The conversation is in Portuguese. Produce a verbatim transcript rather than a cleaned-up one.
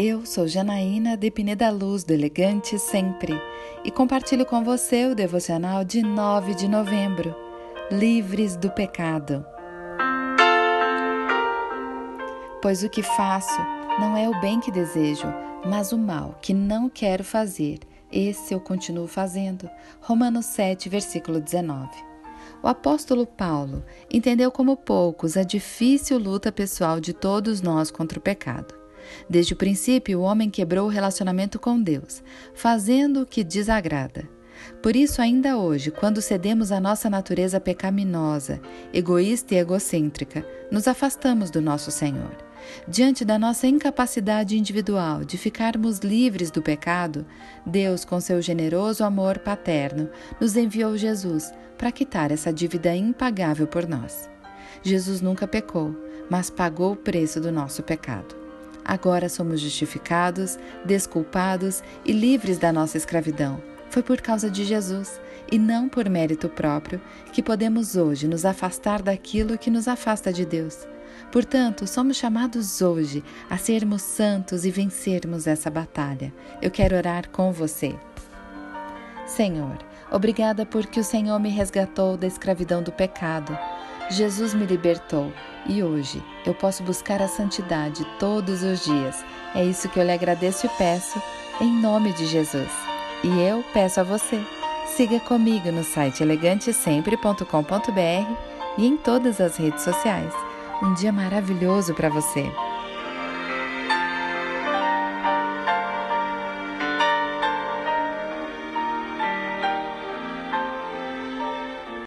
Eu sou Janaína de Pineda Luz, do Elegante Sempre, e compartilho com você o devocional de nove de novembro, Livres do Pecado. Pois o que faço não é o bem que desejo, mas o mal que não quero fazer, esse eu continuo fazendo. Romanos sete, versículo dezenove. O apóstolo Paulo entendeu como poucos a difícil luta pessoal de todos nós contra o pecado. Desde o princípio, o homem quebrou o relacionamento com Deus, fazendo o que desagrada. Por isso, ainda hoje, quando cedemos à nossa natureza pecaminosa, egoísta e egocêntrica, nos afastamos do nosso Senhor. Diante da nossa incapacidade individual de ficarmos livres do pecado, Deus, com seu generoso amor paterno, nos enviou Jesus para quitar essa dívida impagável por nós. Jesus nunca pecou, mas pagou o preço do nosso pecado. Agora somos justificados, desculpados e livres da nossa escravidão. Foi por causa de Jesus, e não por mérito próprio, que podemos hoje nos afastar daquilo que nos afasta de Deus. Portanto, somos chamados hoje a sermos santos e vencermos essa batalha. Eu quero orar com você. Senhor, obrigada porque o Senhor me resgatou da escravidão do pecado. Jesus me libertou e hoje eu posso buscar a santidade todos os dias. É isso que eu lhe agradeço e peço em nome de Jesus. E eu peço a você, siga comigo no site elegante sempre ponto com ponto br e em todas as redes sociais. Um dia maravilhoso para você!